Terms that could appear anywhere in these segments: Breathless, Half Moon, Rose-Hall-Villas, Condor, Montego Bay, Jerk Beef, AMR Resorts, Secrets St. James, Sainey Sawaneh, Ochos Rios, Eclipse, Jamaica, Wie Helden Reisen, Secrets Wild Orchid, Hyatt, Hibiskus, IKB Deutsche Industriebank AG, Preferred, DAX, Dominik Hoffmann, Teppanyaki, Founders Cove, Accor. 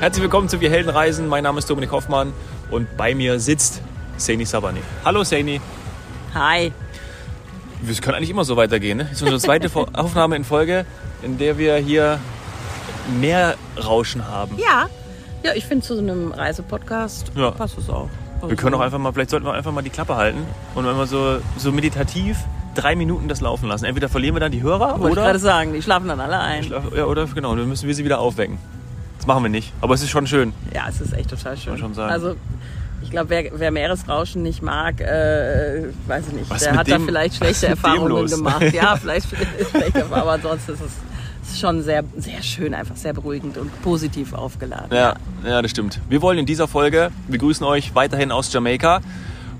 Herzlich willkommen zu Wie Helden Reisen. Mein Name ist Dominik Hoffmann und bei mir sitzt Sainey Sawaneh. Hallo Sainey. Hi. Wir können eigentlich immer so weitergehen, ne? Das ist unsere zweite Aufnahme in Folge, in der wir hier mehr Rauschen haben. Ja, ich finde, zu so einem Reisepodcast passt es auch. Also wir können auch einfach mal, vielleicht sollten wir einfach mal die Klappe halten und wenn wir so meditativ 3 Minuten das laufen lassen. Entweder verlieren wir dann die Hörer oder... Ich wollte gerade sagen, die schlafen dann alle ein. Oder dann müssen wir sie wieder aufwecken. Das machen wir nicht, aber es ist schon schön. Ja, es ist echt total schön. Kann man schon sagen. Also, ich glaube, wer Meeresrauschen nicht mag, weiß ich nicht, der hat da vielleicht schlechte Erfahrungen gemacht. Ja, vielleicht schlechte Erfahrungen, aber ansonsten ist es schon sehr, sehr schön, einfach sehr beruhigend und positiv aufgeladen. Ja, das stimmt. Wir wollen in dieser Folge, wir grüßen euch weiterhin aus Jamaika,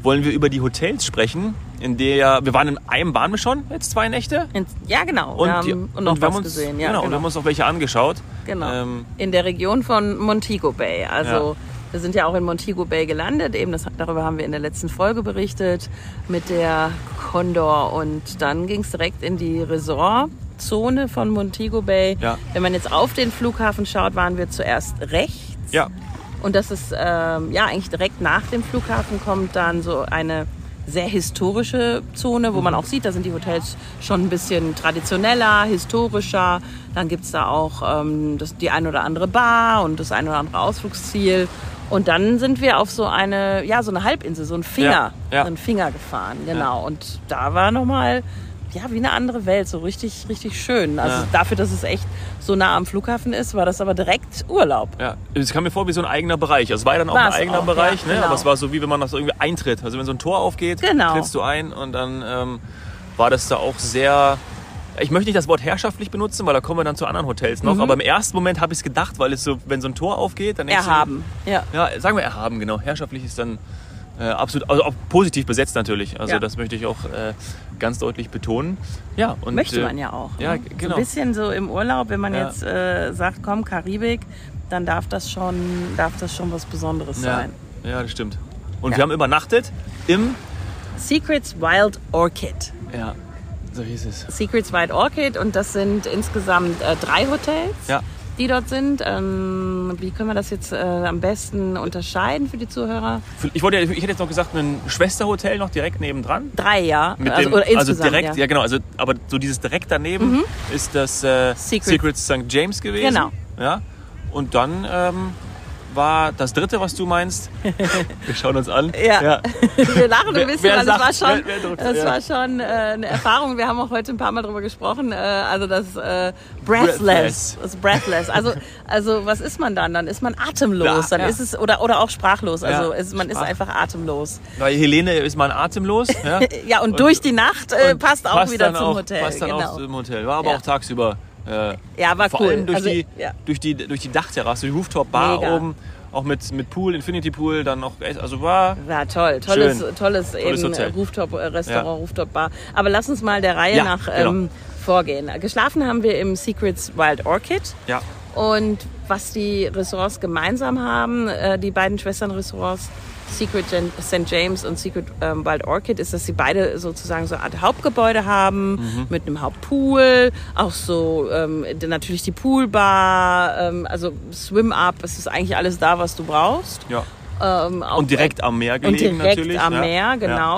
wollen wir über die Hotels sprechen, in der, wir waren in einem, waren wir schon, jetzt 2 Nächte? Ja, genau. Und wir haben uns gesehen. Ja, genau, und wir haben uns auch welche angeschaut. Genau, in der Region von Montego Bay, also... Ja. Wir sind ja auch in Montego Bay gelandet, eben darüber haben wir in der letzten Folge berichtet, mit der Condor. Und dann ging es direkt in die Resortzone von Montego Bay. Ja. Wenn man jetzt auf den Flughafen schaut, waren wir zuerst rechts. Ja. Und das ist eigentlich direkt nach dem Flughafen kommt dann so eine sehr historische Zone, wo man auch sieht, da sind die Hotels schon ein bisschen traditioneller, historischer. Dann gibt es da auch die ein oder andere Bar und das ein oder andere Ausflugsziel. Und dann sind wir auf so eine Halbinsel, so einen Finger gefahren, genau. Ja. Und da war nochmal, wie eine andere Welt, so richtig, richtig schön. Also dafür, dass es echt so nah am Flughafen ist, war das aber direkt Urlaub. Ja, es kam mir vor wie so ein eigener Bereich. Also es war dann auch ein eigener Bereich, ja, ne? Genau. Aber es war so, wie wenn man das irgendwie eintritt. Also wenn so ein Tor aufgeht, trittst du ein und dann war das da auch sehr... Ich möchte nicht das Wort herrschaftlich benutzen, weil da kommen wir dann zu anderen Hotels noch. Mhm. Aber im ersten Moment habe ich es gedacht, weil es so, wenn so ein Tor aufgeht, dann erhaben. Ja, sagen wir erhaben, genau. Herrschaftlich ist dann absolut, also auch positiv besetzt natürlich. Also das möchte ich auch ganz deutlich betonen. Ja, und möchte man ja auch. Ja, genau. So ein bisschen so im Urlaub, wenn man jetzt sagt, komm Karibik, dann darf das schon was Besonderes sein. Ja, das stimmt. Und wir haben übernachtet im Secrets Wild Orchid. Ja. So hieß es. Secrets Wild Orchid, und das sind insgesamt 3 Hotels, die dort sind. Wie können wir das jetzt am besten unterscheiden für die Zuhörer? Ich hätte jetzt noch gesagt, ein Schwesterhotel noch direkt nebendran. 3, ja. Insgesamt, direkt. Ja, genau. Also, aber so dieses direkt daneben ist das Secrets St. James gewesen. Genau. Ja. Und dann war das 3., was du meinst. Wir schauen uns an. Ja. Wir lachen ein bisschen, weil das war schon, eine Erfahrung. Wir haben auch heute ein paar Mal drüber gesprochen. Also das Breathless. Das Breathless. Also was ist man dann? Dann ist man atemlos. Dann ist es oder auch sprachlos. Also man ist einfach atemlos. Bei Helene ist man atemlos. Ja, ja, und durch die Nacht passt dann auch wieder zum Hotel. Zum Hotel. War aber auch tagsüber. War vor cool. Allem durch die Dachterrasse, die Rooftop-Bar oben, auch mit Pool, Infinity-Pool, dann noch, also war toll. Tolles Hotel. Rooftop-Restaurant, Rooftop-Bar. Aber lass uns mal der Reihe nach vorgehen. Geschlafen haben wir im Secrets Wild Orchid. Ja. Und was die Restaurants gemeinsam haben, die beiden Schwestern-Restaurants, Secret St. James und Secret Wild Orchid, ist, dass sie beide sozusagen so eine Art Hauptgebäude haben, mit einem Hauptpool, auch so natürlich die Poolbar, also Swim-Up, es ist eigentlich alles da, was du brauchst. Ja. Und direkt am Meer gelegen natürlich.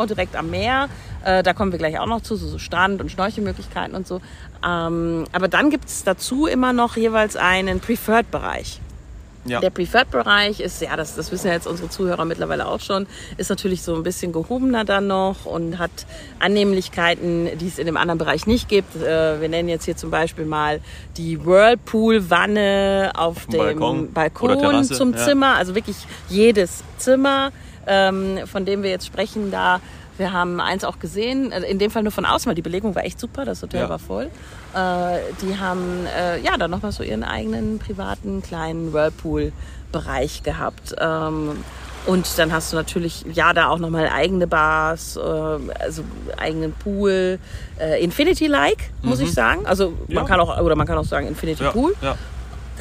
Direkt am Meer. Da kommen wir gleich auch noch zu, so Strand- und Schnorchelmöglichkeiten und so. Aber dann gibt es dazu immer noch jeweils einen Preferred-Bereich. Ja. Der Preferred-Bereich ist, das wissen ja jetzt unsere Zuhörer mittlerweile auch schon, ist natürlich so ein bisschen gehobener dann noch und hat Annehmlichkeiten, die es in dem anderen Bereich nicht gibt. Wir nennen jetzt hier zum Beispiel mal die Whirlpool-Wanne auf dem Balkon zum Zimmer, also wirklich jedes Zimmer, von dem wir jetzt sprechen da. Wir haben eins auch gesehen, in dem Fall nur von außen, weil die Belegung war echt super, das Hotel war voll. Die haben dann nochmal so ihren eigenen privaten kleinen Whirlpool-Bereich gehabt. Und dann hast du natürlich da auch nochmal eigene Bars, also eigenen Pool, Infinity-like, muss ich sagen. Also man kann auch sagen Infinity-Pool. Ja.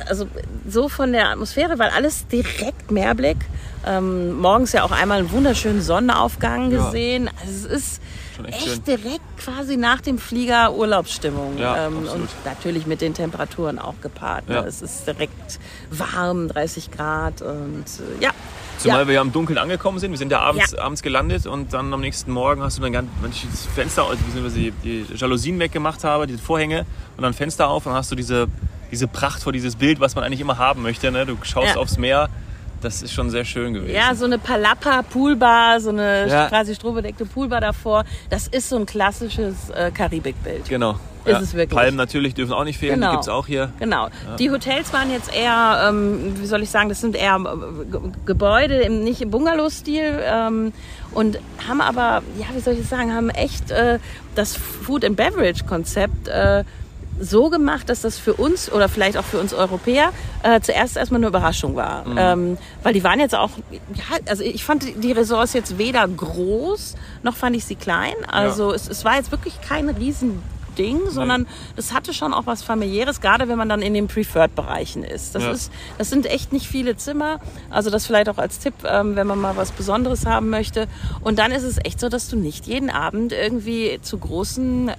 Also so von der Atmosphäre, weil alles direkt Meerblick. morgens ja auch einmal einen wunderschönen Sonnenaufgang gesehen. Ja. Also es ist echt direkt quasi nach dem Flieger Urlaubsstimmung. Ja, und natürlich mit den Temperaturen auch gepaart. Ne? Ja. Es ist direkt warm, 30 Grad und ja. Zumal wir ja im Dunkeln angekommen sind. Wir sind ja abends gelandet und dann am nächsten Morgen hast du dann ganz, wenn ich das Fenster, beziehungsweise die Jalousien weggemacht habe, die Vorhänge und dann Fenster auf und dann hast du diese Pracht vor dieses Bild, was man eigentlich immer haben möchte. Ne? Du schaust aufs Meer. Das ist schon sehr schön gewesen. Ja, so eine Palapa-Poolbar, so eine quasi strohbedeckte Poolbar davor. Das ist so ein klassisches Karibikbild. Genau. Ja. Ist es wirklich. Palmen natürlich dürfen auch nicht fehlen, die gibt es auch hier. Genau. Ja. Die Hotels waren jetzt eher, wie soll ich sagen, das sind eher Gebäude, nicht im Bungalow-Stil. Und haben aber, ja, wie soll ich das sagen, haben echt das Food-and-Beverage-Konzept so gemacht, dass das für uns oder vielleicht auch für uns Europäer zuerst erstmal eine Überraschung war. Mhm. Weil die waren jetzt auch, ja, also ich fand die Resorts jetzt weder groß, noch fand ich sie klein. Also es war jetzt wirklich kein Riesending, sondern das hatte schon auch was Familiäres, gerade wenn man dann in den Preferred-Bereichen ist. Das sind echt nicht viele Zimmer, also das vielleicht auch als Tipp, wenn man mal was Besonderes haben möchte. Und dann ist es echt so, dass du nicht jeden Abend irgendwie zu großen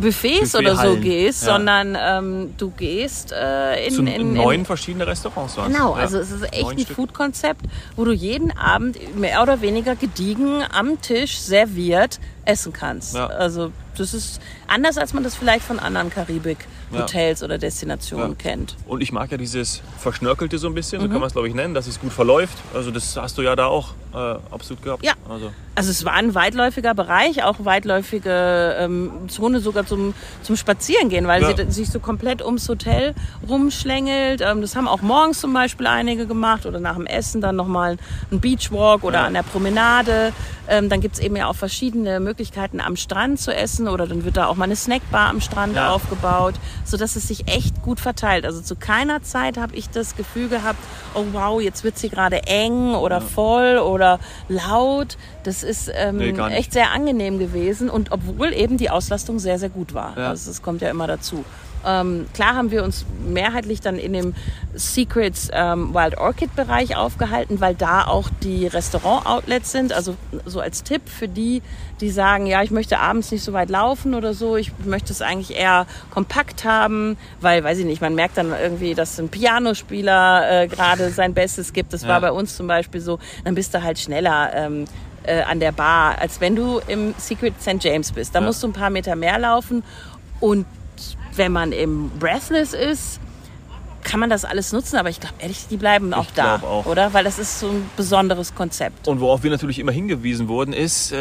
Buffets oder so gehst, sondern du gehst in 9 verschiedene Restaurants. Genau, also es ist echt 9 ein Food-Konzept, wo du jeden Abend mehr oder weniger gediegen am Tisch serviert essen kannst. Ja. Also das ist anders, als man das vielleicht von anderen Karibik-Hotels oder Destinationen kennt. Und ich mag ja dieses Verschnörkelte so ein bisschen, so kann man es glaube ich nennen, dass es gut verläuft. Also das hast du ja da auch absolut gehabt. Ja, also es war ein weitläufiger Bereich, auch weitläufige Zone sogar zum Spazierengehen, weil sie sich so komplett ums Hotel rumschlängelt. Das haben auch morgens zum Beispiel einige gemacht oder nach dem Essen dann nochmal einen Beachwalk oder an der Promenade. Dann gibt es eben ja auch verschiedene Möglichkeiten am Strand zu essen oder dann wird da auch mal eine Snackbar am Strand aufgebaut, sodass es sich echt gut verteilt. Also zu keiner Zeit habe ich das Gefühl gehabt, oh wow, jetzt wird sie gerade eng oder voll oder laut. Das ist echt sehr angenehm gewesen und obwohl eben die Auslastung sehr, sehr gut war. Ja. Also es kommt ja immer dazu. Klar haben wir uns mehrheitlich dann in dem Secrets Wild Orchid Bereich aufgehalten, weil da auch die Restaurant-Outlets sind. Also so als Tipp für die, die sagen, ja, ich möchte abends nicht so weit laufen oder so. Ich möchte es eigentlich eher kompakt haben, weil, weiß ich nicht, man merkt dann irgendwie, dass ein Pianospieler gerade sein Bestes gibt. Das war bei uns zum Beispiel so. Dann bist du halt schneller an der Bar, als wenn du im Secrets St. James bist. Da musst du ein paar Meter mehr laufen und wenn man im Breathless ist, kann man das alles nutzen, aber ich glaube ehrlich, die bleiben auch da, oder? Weil das ist so ein besonderes Konzept. Und worauf wir natürlich immer hingewiesen wurden ist,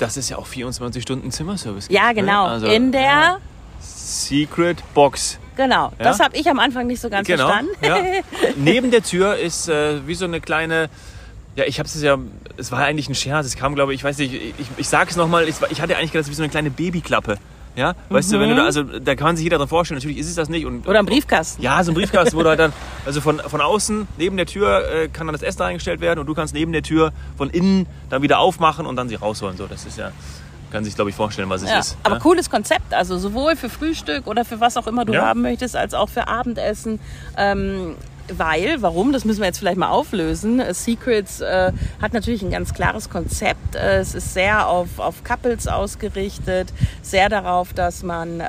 dass es ja auch 24 Stunden Zimmerservice gibt. Ja, genau. Also, in der Secret Box. Genau, das habe ich am Anfang nicht so ganz verstanden. Ja. Neben der Tür ist wie so eine kleine... Ja, ich hab's ja, es war eigentlich ein Scherz, es kam glaube ich, weiß nicht, ich sag's nochmal, ich hatte eigentlich gedacht, es ist wie so eine kleine Babyklappe. Ja, weißt du, wenn du da, also da kann sich jeder dran vorstellen, natürlich ist es das nicht. Und, oder ein Briefkasten. Ja, so ein Briefkasten, wo du halt dann, also von außen, neben der Tür kann dann das Essen eingestellt werden und du kannst neben der Tür von innen dann wieder aufmachen und dann sie rausholen. So, das ist ja, kann sich glaube ich vorstellen, was es ist. Aber cooles Konzept, also sowohl für Frühstück oder für was auch immer du haben möchtest, als auch für Abendessen. Warum? Das müssen wir jetzt vielleicht mal auflösen. Secrets hat natürlich ein ganz klares Konzept. Es ist sehr auf Couples ausgerichtet, sehr darauf, dass man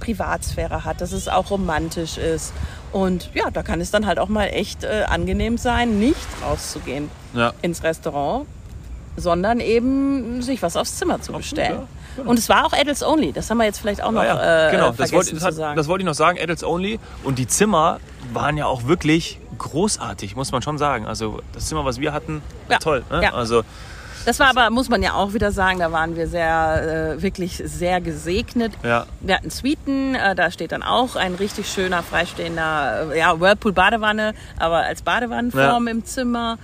Privatsphäre hat, dass es auch romantisch ist. Und ja, da kann es dann halt auch mal echt angenehm sein, nicht rauszugehen ins Restaurant, sondern eben sich was aufs Zimmer zu bestellen. Absolut, ja. Genau. Und es war auch Adults Only, das haben wir jetzt vielleicht auch noch das wollte ich noch sagen, Adults Only. Und die Zimmer waren ja auch wirklich großartig, muss man schon sagen. Also das Zimmer, was wir hatten, toll. Ne? Ja. Also, das war aber, muss man ja auch wieder sagen, da waren wir sehr, wirklich sehr gesegnet. Ja. Wir hatten Suiten, da steht dann auch ein richtig schöner, freistehender Whirlpool-Badewanne, aber als Badewannenform im Zimmer.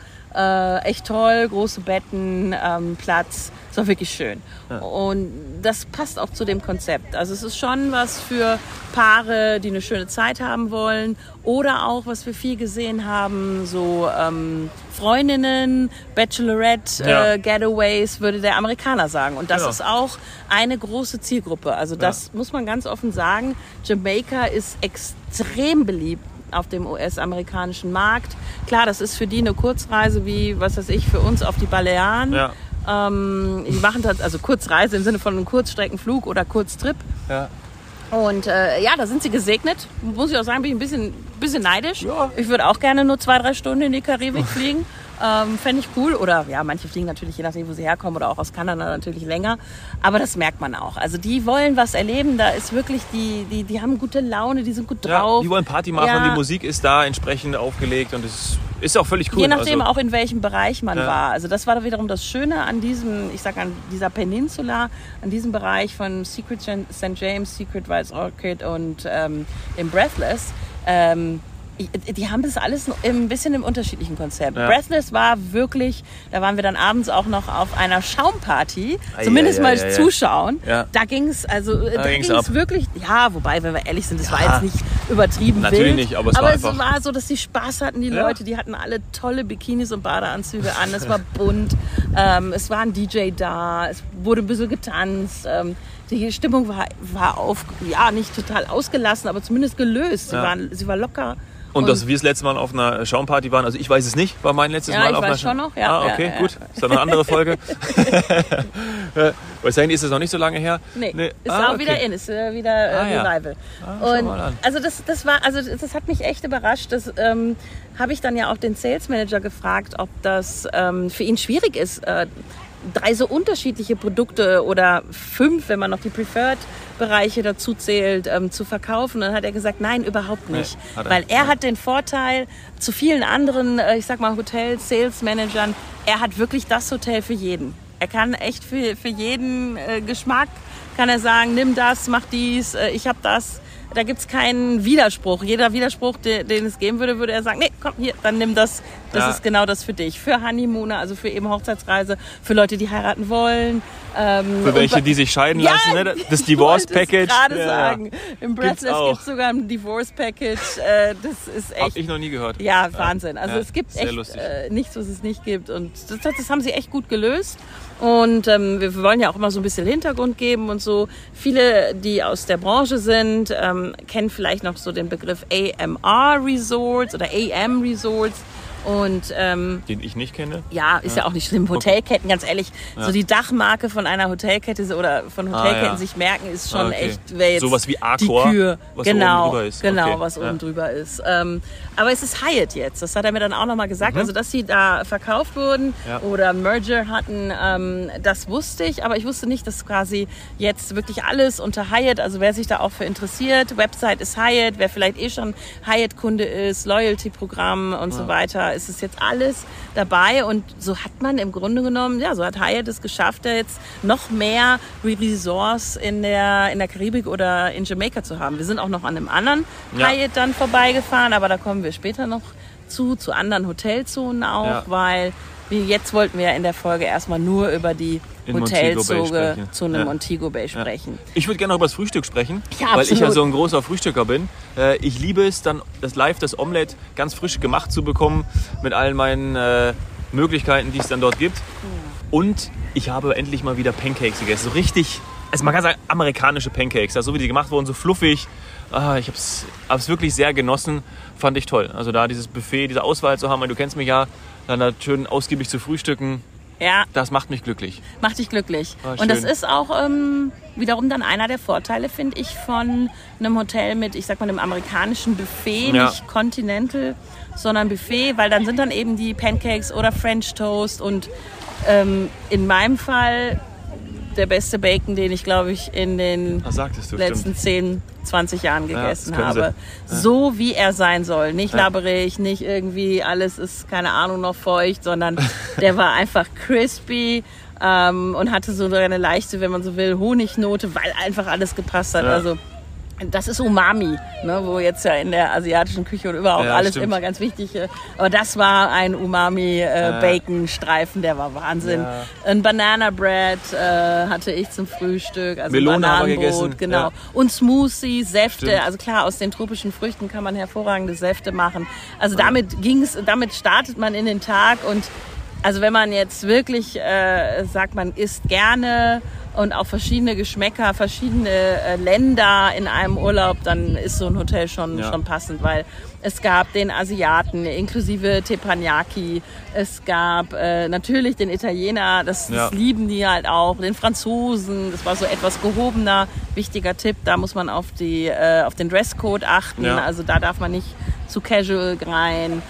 Echt toll, große Betten, Platz, es war wirklich schön. Ja. Und das passt auch zu dem Konzept. Also es ist schon was für Paare, die eine schöne Zeit haben wollen oder auch, was wir viel gesehen haben, so Freundinnen, Bachelorette, Getaways, würde der Amerikaner sagen. Und das ist auch eine große Zielgruppe. Also das muss man ganz offen sagen. Jamaica ist extrem beliebt auf dem US-amerikanischen Markt. Klar, das ist für die eine Kurzreise wie, was weiß ich, für uns auf die Balearen. Ja. Die machen das, also Kurzreise im Sinne von einem Kurzstreckenflug oder Kurztrip. Ja. Und ja, da sind sie gesegnet. Muss ich auch sagen, bin ich ein bisschen neidisch. Ja. Ich würde auch gerne nur 2-3 Stunden in die Karibik fliegen. Fände ich cool. Oder ja, manche fliegen natürlich, je nachdem, wo sie herkommen, oder auch aus Kanada natürlich länger. Aber das merkt man auch. Also die wollen was erleben. Da ist wirklich, die haben gute Laune, die sind gut drauf. Ja, die wollen Party machen, ja. Die Musik ist da entsprechend aufgelegt und es ist auch völlig cool. Je nachdem also, auch in welchem Bereich man war. Also das war wiederum das Schöne an diesem, ich sag an dieser Peninsula, an diesem Bereich von Secrets St. James, Secrets Wild Orchid und im Breathless. Die haben das alles ein bisschen im unterschiedlichen Konzept. Ja. Breathless war wirklich, da waren wir dann abends auch noch auf einer Schaumparty, zumindest mal zuschauen. Ja. Da ging es wirklich, ja, wobei, wenn wir ehrlich sind, es war jetzt nicht übertrieben natürlich wild. Nicht, aber es war so, dass die Spaß hatten, die Leute, die hatten alle tolle Bikinis und Badeanzüge an, es war bunt, es war ein DJ da, es wurde ein bisschen getanzt, die Stimmung war auf, ja, nicht total ausgelassen, aber zumindest gelöst. Sie war locker. Und dass wir das letzte Mal auf einer Schaumparty waren, also ich weiß es nicht, war mein letztes Mal auf einer Schaumparty. Ja, ich weiß schon noch. Ja, okay, gut. Ist dann eine andere Folge. Bei Sainey ist das noch nicht so lange her. Nee. Ist auch wieder in, ist wieder Revival. Also das hat mich echt überrascht. Das habe ich dann ja auch den Sales Manager gefragt, ob das für ihn schwierig ist, 3 so unterschiedliche Produkte oder 5, wenn man noch die Preferred-Bereiche dazu zählt, zu verkaufen. Dann hat er gesagt, nein, überhaupt nicht. Weil er hat den Vorteil zu vielen anderen, ich sag mal Hotels, Sales-Managern, er hat wirklich das Hotel für jeden. Er kann echt für jeden Geschmack, kann er sagen, nimm das, mach dies, ich hab das. Da gibt's keinen Widerspruch. Jeder Widerspruch, den es geben würde, würde er sagen, nee, komm hier, dann nimm das. Das ist genau das für dich. Für Honeymooner, also für eben Hochzeitsreise, für Leute, die heiraten wollen. Für welche, die sich scheiden lassen. Ne? Das Divorce-Package. Sagen. Im Breathless gibt's sogar ein Divorce-Package. Das ist echt... Hab ich noch nie gehört. Ja, Wahnsinn. Also es gibt echt nichts, was es nicht gibt. Und das haben sie echt gut gelöst. Und wir wollen ja auch immer so ein bisschen Hintergrund geben und so. Viele, die aus der Branche sind, kennen vielleicht noch so den Begriff AMR Resorts oder AM Resorts. Und, den ich nicht kenne? Ja, ist ja auch nicht schlimm. Hotelketten, ganz ehrlich, so die Dachmarke von einer Hotelkette oder von Hotelketten sich merken, ist schon echt, wer jetzt sowas wie Accor, die Kür, was oben drüber ist. Genau, was oben drüber ist. Aber es ist Hyatt jetzt, das hat er mir dann auch nochmal gesagt, also dass sie da verkauft wurden oder Merger hatten, das wusste ich, aber ich wusste nicht, dass quasi jetzt wirklich alles unter Hyatt, also wer sich da auch für interessiert, Website ist Hyatt, wer vielleicht eh schon Hyatt-Kunde ist, Loyalty-Programm und so weiter, ist es jetzt alles dabei und so hat man im Grunde genommen, ja, so hat Hyatt es geschafft, jetzt noch mehr Resorts in der Karibik oder in Jamaica zu haben. Wir sind auch noch an einem anderen Hyatt dann vorbeigefahren, aber da kommen wir später noch zu anderen Hotelzonen auch, weil jetzt wollten wir ja in der Folge erstmal nur über die Hotelzone zu einem Montego Bay sprechen. Ich würde gerne noch über das Frühstück sprechen, weil ich ja so ein großer Frühstücker bin. Ich liebe es dann, das Omelette ganz frisch gemacht zu bekommen mit all meinen Möglichkeiten, die es dann dort gibt. Und ich habe endlich mal wieder Pancakes gegessen. So richtig, also man kann sagen, amerikanische Pancakes. Also so wie die gemacht wurden, so fluffig. Ich habe es wirklich sehr genossen, fand ich toll. Also da dieses Buffet, diese Auswahl zu haben, weil du kennst mich ja, dann schön ausgiebig zu frühstücken. Ja. Das macht mich glücklich. Macht dich glücklich. Und das ist auch wiederum dann einer der Vorteile, finde ich, von einem Hotel mit, ich sag mal, einem amerikanischen Buffet, nicht Continental, sondern Buffet, weil dann sind dann eben die Pancakes oder French Toast und in meinem Fall der beste Bacon, den ich, glaube ich, in den letzten 10, 20 Jahren gegessen habe. So wie er sein soll. Nicht labberig, nicht irgendwie alles ist, keine Ahnung, noch feucht, sondern der war einfach crispy und hatte so eine leichte, wenn man so will, Honignote, weil einfach alles gepasst hat. Also das ist Umami, ne, wo jetzt ja in der asiatischen Küche und überhaupt alles immer ganz wichtig ist. Aber das war ein Umami-Bacon-Streifen, der war Wahnsinn. Ja. Ein Banana Bread hatte ich zum Frühstück, also Melone haben wir gegessen. Genau. Ja. Und Smoothie, Säfte. Stimmt. Also klar, aus den tropischen Früchten kann man hervorragende Säfte machen. Also damit startet man in den Tag. Und also wenn man jetzt wirklich sagt, man isst gerne und auch verschiedene Geschmäcker, verschiedene Länder in einem Urlaub, dann ist so ein Hotel schon passend, weil es gab den Asiaten inklusive Teppanyaki, es gab natürlich den Italiener, das lieben die halt auch, den Franzosen, das war so etwas gehobener, wichtiger Tipp, da muss man auf den Dresscode achten, also da darf man nicht zu casual rein.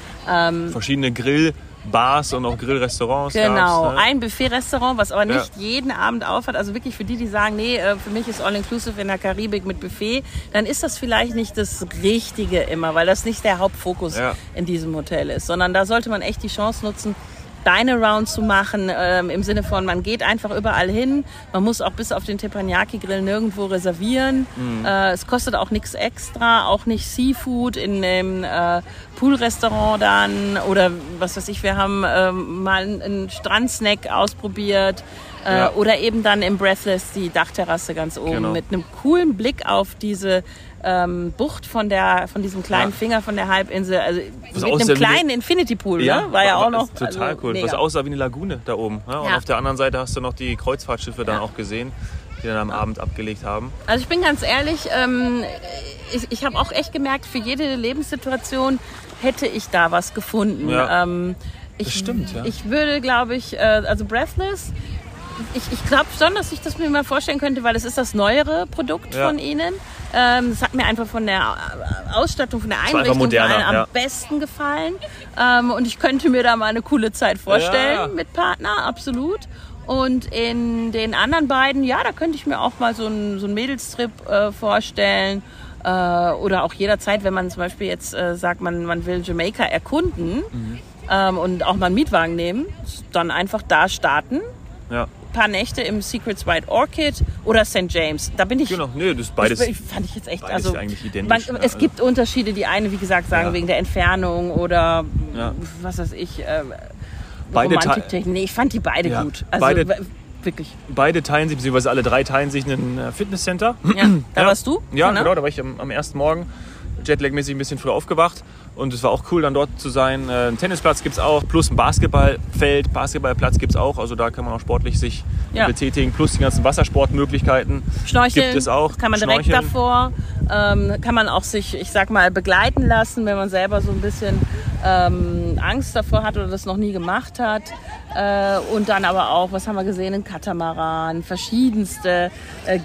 Verschiedene Grillbars und auch Grillrestaurants. Genau, ne? Ein Buffet-Restaurant, was aber nicht jeden Abend aufhat. Also wirklich für die sagen, nee, für mich ist All-Inclusive in der Karibik mit Buffet, dann ist das vielleicht nicht das Richtige immer, weil das nicht der Hauptfokus in diesem Hotel ist, sondern da sollte man echt die Chance nutzen, Dine-Around zu machen, im Sinne von, man geht einfach überall hin, man muss auch bis auf den Teppanyaki-Grill nirgendwo reservieren, es kostet auch nichts extra, auch nicht Seafood in dem Pool-Restaurant dann oder was weiß ich, wir haben mal einen Strandsnack ausprobiert oder eben dann im Breathless die Dachterrasse ganz oben mit einem coolen Blick auf diese Bucht von diesem kleinen Finger von der Halbinsel, also was mit einem kleinen Infinity Pool, ne? War ja auch noch total cool. Mega. Was aussah wie eine Lagune da oben. Ne? Und auf der anderen Seite hast du noch die Kreuzfahrtschiffe dann auch gesehen, die dann am Abend abgelegt haben. Also ich bin ganz ehrlich, ich habe auch echt gemerkt, für jede Lebenssituation hätte ich da was gefunden. Ja. Das stimmt, ja. Ich würde, glaube ich, also Breathless. Ich glaube schon, dass ich das mir mal vorstellen könnte, weil es ist das neuere Produkt von Ihnen. Das hat mir einfach von der Ausstattung, von der Einrichtung moderner, am besten gefallen. Und ich könnte mir da mal eine coole Zeit vorstellen mit Partner, absolut. Und in den anderen beiden, da könnte ich mir auch mal so einen Mädelstrip vorstellen. Oder auch jederzeit, wenn man zum Beispiel jetzt sagt, man will Jamaica erkunden und auch mal einen Mietwagen nehmen, dann einfach da starten. Ja. Paar Nächte im Secrets Wild Orchid oder St. James. Da bin ich. Genau, nee, das beides. Das fand ich jetzt echt. Also, eigentlich identisch, es gibt Unterschiede, die eine, wie gesagt, sagen wegen der Entfernung oder was weiß ich. Romantiktechnik. Nee, ich fand die beide gut. Also wirklich. Beide teilen sich, beziehungsweise alle drei teilen sich ein Fitnesscenter. Ja, da warst du? Ja, genau, da war ich am ersten Morgen. Jetlag-mäßig ein bisschen früh aufgewacht und es war auch cool, dann dort zu sein. Einen Tennisplatz gibt es auch, plus ein Basketballplatz gibt es auch. Also da kann man auch sportlich sich betätigen, plus die ganzen Wassersportmöglichkeiten. Schnorcheln gibt es auch. Kann man direkt davor, kann man auch sich, ich sag mal, begleiten lassen, wenn man selber so ein bisschen Angst davor hat oder das noch nie gemacht hat. Und dann aber auch, was haben wir gesehen, ein Katamaran, verschiedenste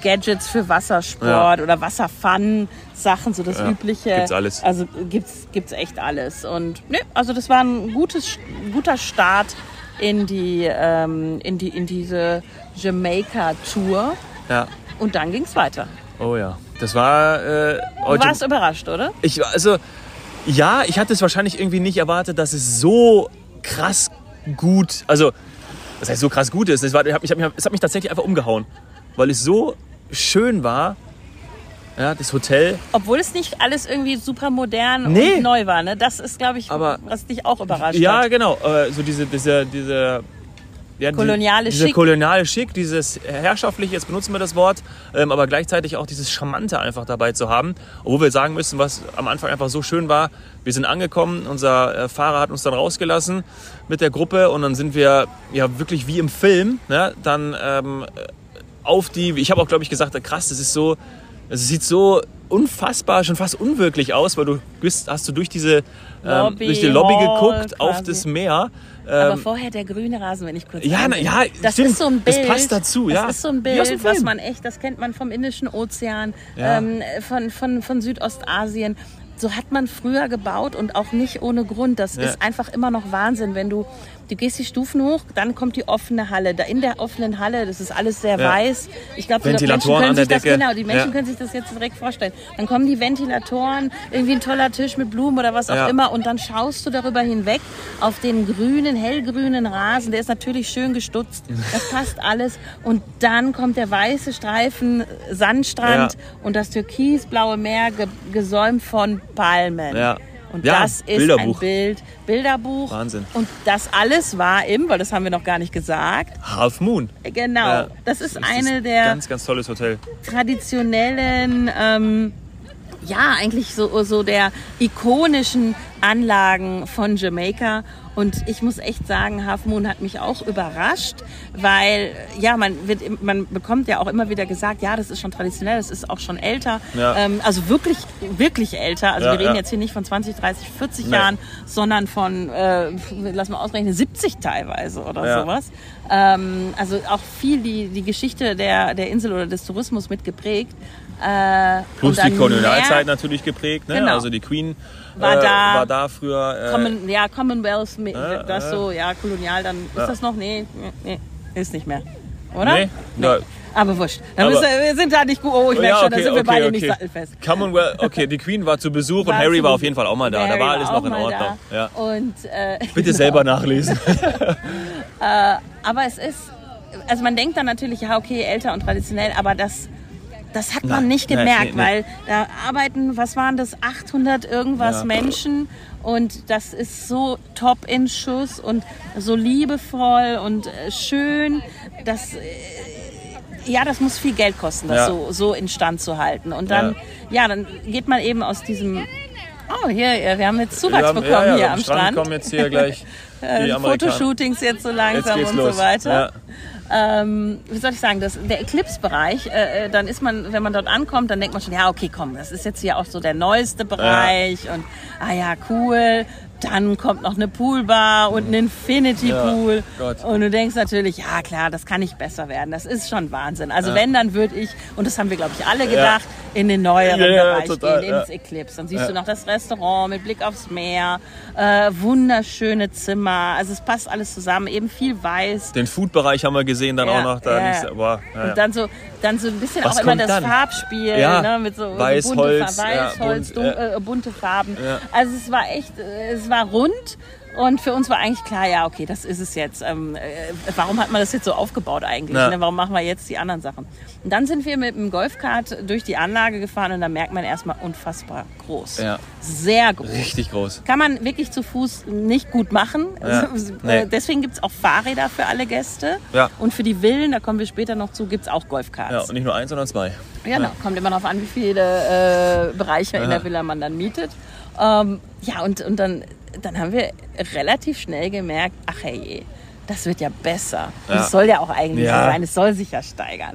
Gadgets für Wassersport oder Wasserfun-Sachen, so das Übliche. Gibt's alles. Also gibt's echt alles. Und also das war ein guter Start in diese Jamaica-Tour. Ja. Und dann ging's weiter. Oh ja. Das war. Du warst überrascht, oder? Ich hatte es wahrscheinlich irgendwie nicht erwartet, dass es so krass gut, also das heißt so krass gut ist. Es hat mich tatsächlich einfach umgehauen, weil es so schön war, das Hotel. Obwohl es nicht alles irgendwie super modern und neu war, ne? Das ist, glaube ich, was dich auch überrascht hat. Ja, genau. So koloniale Schick, dieses herrschaftliche, jetzt benutzen wir das Wort, aber gleichzeitig auch dieses Charmante einfach dabei zu haben. Obwohl wir sagen müssen, was am Anfang einfach so schön war, wir sind angekommen, unser Fahrer hat uns dann rausgelassen mit der Gruppe und dann sind wir wirklich wie im Film, ne? Dann ich habe auch, glaube ich, gesagt, krass, das ist so, es sieht so unfassbar, schon fast unwirklich aus, weil hast du durch diese durch die Lobby geguckt, quasi auf das Meer. Aber vorher der grüne Rasen, wenn ich kurz angehe. Das stimmt. Ist so ein Bild. Das passt dazu, Das ist so ein Bild, was man echt, das kennt man vom Indischen Ozean, von Südostasien. So hat man früher gebaut und auch nicht ohne Grund. Das ist einfach immer noch Wahnsinn, wenn du gehst die Stufen hoch, dann kommt die offene Halle. Da in der offenen Halle, das ist alles sehr weiß. Ich glaube, die Menschen können sich das jetzt direkt vorstellen. Dann kommen die Ventilatoren, irgendwie ein toller Tisch mit Blumen oder was auch immer und dann schaust du darüber hinweg auf den grünen, hellgrünen Rasen. Der ist natürlich schön gestutzt. Das passt alles. Und dann kommt der weiße Streifen Sandstrand und das türkisblaue Meer gesäumt von Palmen. Ja. Und das ist Bilderbuch. Wahnsinn. Und das alles war weil das haben wir noch gar nicht gesagt. Half Moon. Genau. Das ist eine der ganz, ganz tolles Hotel. Traditionellen ja, eigentlich so der ikonischen Anlagen von Jamaica. Und ich muss echt sagen, Half Moon hat mich auch überrascht, weil ja, man bekommt ja auch immer wieder gesagt, ja, das ist schon traditionell, das ist auch schon älter, ja. Also wirklich, wirklich älter. Also ja, wir reden jetzt hier nicht von 20, 30, 40 Jahren, sondern von, lass mal ausrechnen, 70 teilweise oder sowas. Also auch viel die Geschichte der Insel oder des Tourismus mit geprägt. Plus die Kolonialzeit natürlich geprägt, ne? Genau. Also die Queen war da früher. Commonwealth, das so, ja, kolonial, dann ist das noch? Nee, ist nicht mehr, oder? Nee. Aber wurscht. Wir sind da nicht gut. Oh, ich merke schon, da sind wir beide nicht sattelfest. Commonwealth, okay, die Queen war zu Besuch und Harry war auf jeden Fall auch mal da. Da war alles noch in Ordnung. Ja. Und, bitte selber nachlesen. Aber es ist, also man denkt dann natürlich, ja, okay, älter und traditionell, aber das hat man nicht gemerkt, weil da arbeiten, was waren das, 800 irgendwas Menschen, und das ist so top in Schuss und so liebevoll und schön, dass... Ja, das muss viel Geld kosten, das so instand zu halten. Und dann, dann geht man eben aus diesem... Oh, hier, wir haben jetzt Zuwachs bekommen hier am Strand. Kommen jetzt hier gleich die Amerikaner. Fotoshootings jetzt so langsam jetzt und los. So weiter. Ja. Wie soll ich sagen, der Eclipse-Bereich, dann ist man, wenn man dort ankommt, dann denkt man schon, ja, okay, komm, das ist jetzt hier auch so der neueste Bereich und, cool. Dann kommt noch eine Poolbar und ein Infinity-Pool. Ja, und du denkst natürlich, ja klar, das kann nicht besser werden. Das ist schon Wahnsinn. Also wenn, dann würde ich, und das haben wir, glaube ich, alle gedacht, in den neueren Bereich gehen, ins Eclipse. Dann siehst du noch das Restaurant mit Blick aufs Meer, wunderschöne Zimmer. Also es passt alles zusammen, eben viel weiß. Den Food-Bereich haben wir gesehen dann auch noch. Da nicht so, und dann so ein bisschen was auch immer das dann? Farbspiel. Ja. Ne, mit so Weißholz, bunte Farben. Ja. Also es war echt... Es war rund und für uns war eigentlich klar, ja, okay, das ist es jetzt. Warum hat man das jetzt so aufgebaut eigentlich? Ja. Ne? Warum machen wir jetzt die anderen Sachen? Und dann sind wir mit dem Golfkart durch die Anlage gefahren und da merkt man erstmal unfassbar groß. Ja. Sehr groß. Richtig groß. Kann man wirklich zu Fuß nicht gut machen. Ja. Nee. Deswegen gibt es auch Fahrräder für alle Gäste. Ja. Und für die Villen, da kommen wir später noch zu, gibt es auch Golfkarts. Ja, und nicht nur eins, sondern zwei. Genau. Ja. Kommt immer darauf an, wie viele Bereiche in der Villa man dann mietet. Und dann haben wir relativ schnell gemerkt, ach hey, das wird ja besser. Ja. Und es soll ja auch eigentlich so sein, es soll sich ja steigern.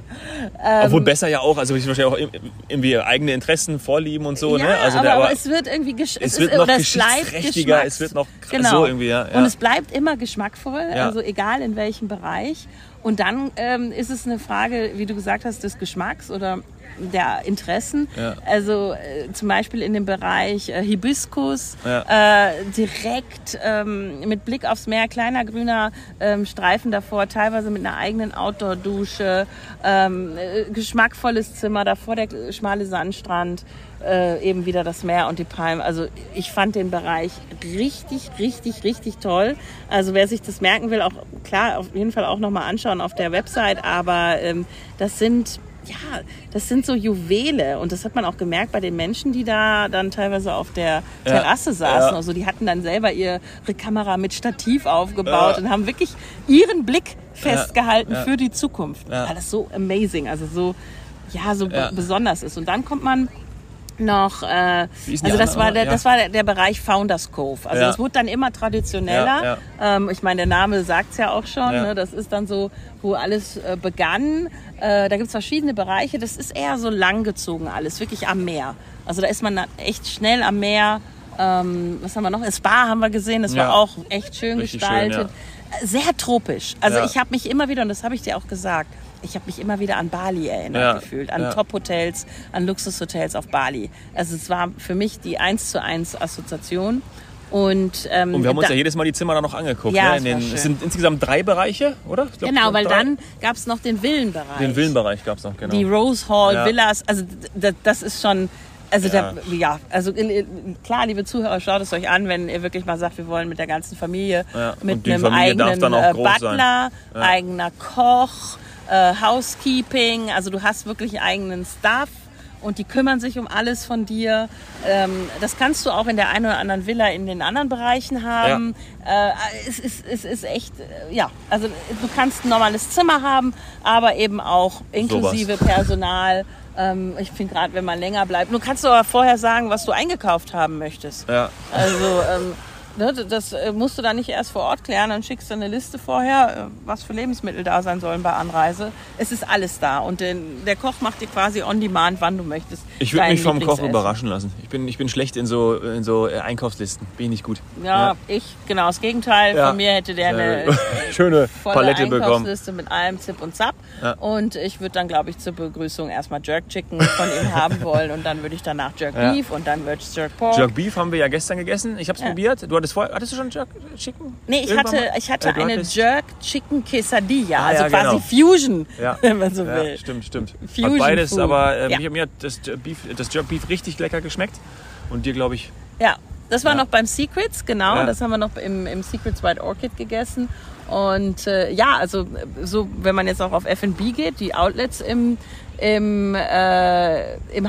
Obwohl besser ja auch, also ich verstehe auch irgendwie eigene Interessen, Vorlieben und so. Ja, ne? Also aber es wird irgendwie... Es wird noch so irgendwie, Und es bleibt immer geschmackvoll, also egal in welchem Bereich. Und dann ist es eine Frage, wie du gesagt hast, des Geschmacks oder... der Interessen, also zum Beispiel in dem Bereich Hibiskus, direkt mit Blick aufs Meer, kleiner grüner Streifen davor, teilweise mit einer eigenen Outdoor-Dusche, geschmackvolles Zimmer, davor der schmale Sandstrand, eben wieder das Meer und die Palmen. Also ich fand den Bereich richtig, richtig, richtig toll. Also wer sich das merken will, auch klar, auf jeden Fall auch nochmal anschauen auf der Website, aber das sind so Juwele und das hat man auch gemerkt bei den Menschen, die da dann teilweise auf der Terrasse saßen. Also die hatten dann selber ihre Kamera mit Stativ aufgebaut und haben wirklich ihren Blick festgehalten für die Zukunft. Ja. Weil das so amazing, also so besonders ist. Und dann kommt man noch, das war der Bereich Founders Cove. Also das wurde dann immer traditioneller. Ich meine, der Name sagt es ja auch schon. Ja. Ne? Das ist dann so, wo alles begann. Da gibt es verschiedene Bereiche. Das ist eher so langgezogen alles, wirklich am Meer. Also da ist man echt schnell am Meer. Was haben wir noch? Das Spa haben wir gesehen. Das war auch echt schön richtig gestaltet. Schön, sehr tropisch. Also ich habe mich immer wieder, und das habe ich dir auch gesagt, ich habe mich immer wieder an Bali erinnert gefühlt, an Top-Hotels, an Luxushotels auf Bali. Also es war für mich die 1:1 Assoziation. Und wir haben uns ja jedes Mal die Zimmer dann noch angeguckt. Ja, es sind insgesamt 3 Bereiche, oder? Ich glaub, genau, weil 3. Dann gab es noch den Villenbereich. Den Villenbereich gab es noch, genau. Die Rose-Hall-Villas, also das ist schon... Also, klar, liebe Zuhörer, schaut es euch an, wenn ihr wirklich mal sagt, wir wollen mit der ganzen Familie, mit einem eigenen Butler, eigener Koch, Housekeeping, also du hast wirklich einen eigenen Staff und die kümmern sich um alles von dir. Das kannst du auch in der einen oder anderen Villa in den anderen Bereichen haben. Ja. Es ist echt, also du kannst ein normales Zimmer haben, aber eben auch inklusive Personal, Ich finde gerade, wenn man länger bleibt. Nur kannst du aber vorher sagen, was du eingekauft haben möchtest. Ja. Also das musst du dann nicht erst vor Ort klären. Dann schickst du eine Liste vorher, was für Lebensmittel da sein sollen bei Anreise. Es ist alles da. Und der Koch macht dir quasi on demand, wann du möchtest. Ich würde mich vom Koch überraschen lassen. Ich bin schlecht in so Einkaufslisten. Bin ich nicht gut. Ja, genau das Gegenteil. Ja. Von mir hätte der eine schöne Palette Einkaufsliste bekommen. Mit allem Zip und Zap. Ja. Und ich würde dann, glaube ich, zur Begrüßung erstmal Jerk Chicken von ihm haben wollen. Und dann würde ich danach Jerk Beef und dann würde ich Jerk Pork. Jerk Beef haben wir ja gestern gegessen. Ich habe es probiert. Hattest du schon Jerk Chicken? Nee, ich hatte eine Jerk Chicken Quesadilla, quasi Fusion, wenn man so will. Ja, stimmt. Fusion hat beides, Food. Aber mir hat das Jerk Beef richtig lecker geschmeckt und dir, glaube ich. Ja, das war noch beim Secrets, genau. Ja. Das haben wir noch im Secrets Wild Orchid gegessen. Und wenn man jetzt auch auf F&B geht, die Outlets im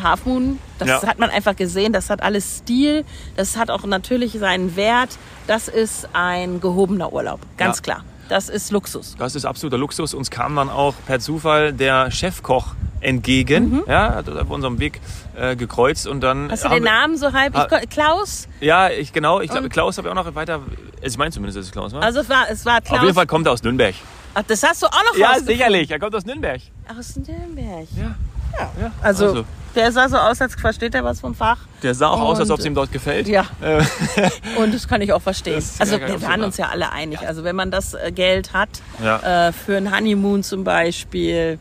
Half Moon, das hat man einfach gesehen, das hat alles Stil, das hat auch natürlich seinen Wert, das ist ein gehobener Urlaub, ganz klar. Das ist Luxus. Das ist absoluter Luxus. Uns kam dann auch per Zufall der Chefkoch entgegen, hat auf unserem Weg gekreuzt und dann... Hast du den Namen so halb? Klaus? Ja, ich glaube, Klaus habe ich auch noch weiter... Ich meine zumindest, dass es Klaus war. Also es war Klaus... Auf jeden Fall kommt er aus Nürnberg. Ach, das hast du auch noch rausgefunden? Ja, sicherlich. Er kommt aus Nürnberg. Aus Nürnberg. Ja. Also, der sah so aus, als versteht er was vom Fach. Der sah auch aus, als ob es ihm dort gefällt. Ja. Und das kann ich auch verstehen. Also wir waren uns ja alle einig. Ja. Also wenn man das Geld hat, für ein Honeymoon zum Beispiel,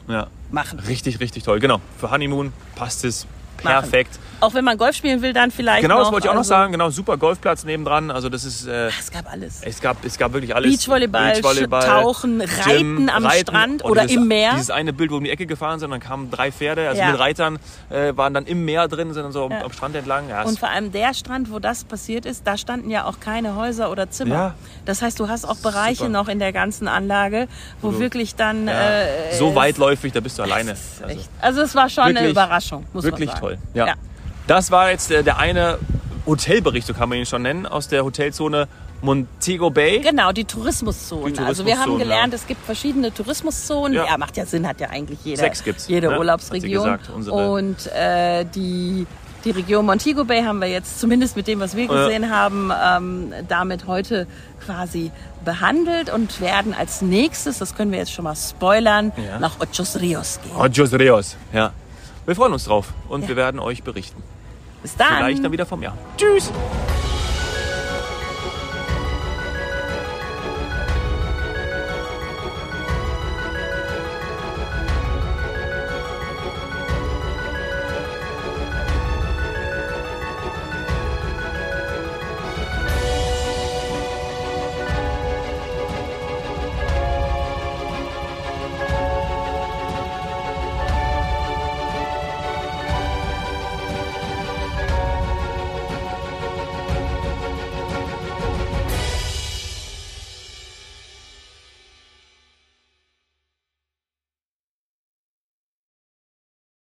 machen. Richtig, richtig toll. Genau. Für Honeymoon passt es perfekt. Auch wenn man Golf spielen will, dann vielleicht noch. Genau, das wollte ich auch noch sagen. Genau, super Golfplatz nebendran. Also das ist... es gab alles. Es gab wirklich alles. Beachvolleyball, Tauchen, Gym, Reiten am Strand oder im Meer. Dieses eine Bild, wo wir um die Ecke gefahren sind, dann kamen 3 Pferde, mit Reitern, waren dann im Meer drin, sind dann so am Strand entlang. Ja, und vor allem der Strand, wo das passiert ist, da standen ja auch keine Häuser oder Zimmer. Ja. Das heißt, du hast auch Bereiche noch in der ganzen Anlage, wo wirklich dann... so weitläufig, da bist du alleine. Also es war schon wirklich eine Überraschung, muss man sagen. Wirklich toll, ja. Das war jetzt der eine Hotelbericht, so kann man ihn schon nennen, aus der Hotelzone Montego Bay. Genau, die Tourismuszone. Also wir haben gelernt, es gibt verschiedene Tourismuszonen. Ja, macht ja Sinn, hat ja eigentlich jede Urlaubsregion. Hat sie gesagt, und die Region Montego Bay haben wir jetzt, zumindest mit dem, was wir gesehen haben, damit heute quasi behandelt und werden als nächstes, das können wir jetzt schon mal spoilern, nach Ochos Rios gehen. Ochos Rios, ja. Wir freuen uns drauf und wir werden euch berichten. Bis dann. Vielleicht dann wieder vom Jahr. Tschüss.